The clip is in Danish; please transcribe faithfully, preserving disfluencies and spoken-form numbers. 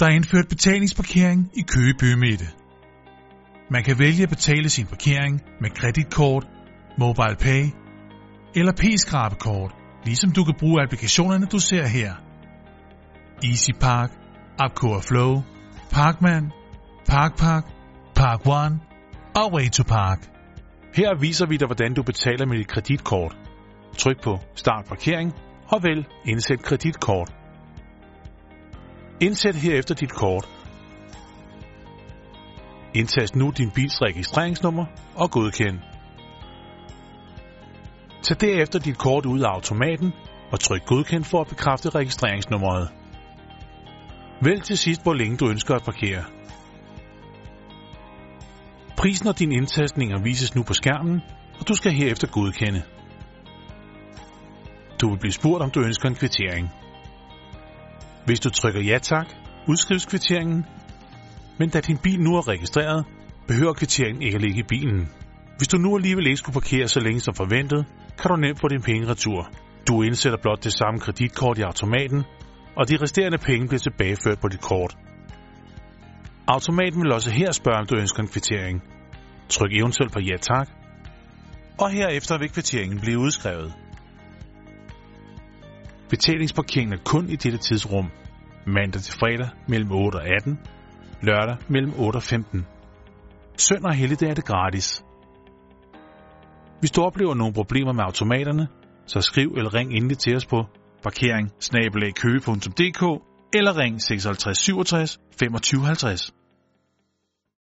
Der er indført betalingsparkering i Køge Bymitte. Man kan vælge at betale sin parkering med kreditkort, MobilePay eller P-skrabekort, ligesom du kan bruge applikationerne, du ser her. EasyPark, UpCore Flow, Parkman, ParkPark, ParkOne og Way to Park. Her viser vi dig, hvordan du betaler med dit kreditkort. Tryk på Start parkering og vælg Indsæt kreditkort. Indsæt herefter dit kort. Indtast nu din bils registreringsnummer og godkend. Tag derefter dit kort ud af automaten og tryk Godkend for at bekræfte registreringsnummeret. Vælg til sidst, hvor længe du ønsker at parkere. Prisen og dine indtastninger vises nu på skærmen, og du skal herefter godkende. Du vil blive spurgt, om du ønsker en kvittering. Hvis du trykker Ja tak, udskrives kvitteringen, men da din bil nu er registreret, behøver kvitteringen ikke at ligge i bilen. Hvis du nu alligevel ikke skulle parkere så længe som forventet, kan du nemt få din penge retur. Du indsætter blot det samme kreditkort i automaten, og de resterende penge bliver tilbageført på dit kort. Automaten vil også her spørge, om du ønsker en kvittering. Tryk eventuelt på Ja tak, og herefter vil kvitteringen blive udskrevet. Betalingsparkeringen er kun i dette tidsrum, mandag til fredag mellem otte og atten, lørdag mellem otte og femten. Søndag og helligdag er det gratis. Hvis du oplever nogle problemer med automaterne, så skriv eller ring endelig til os på parkering bindestreg køge punktum d k eller ring seksoghalvtreds syvogtres femogtyve halvtreds.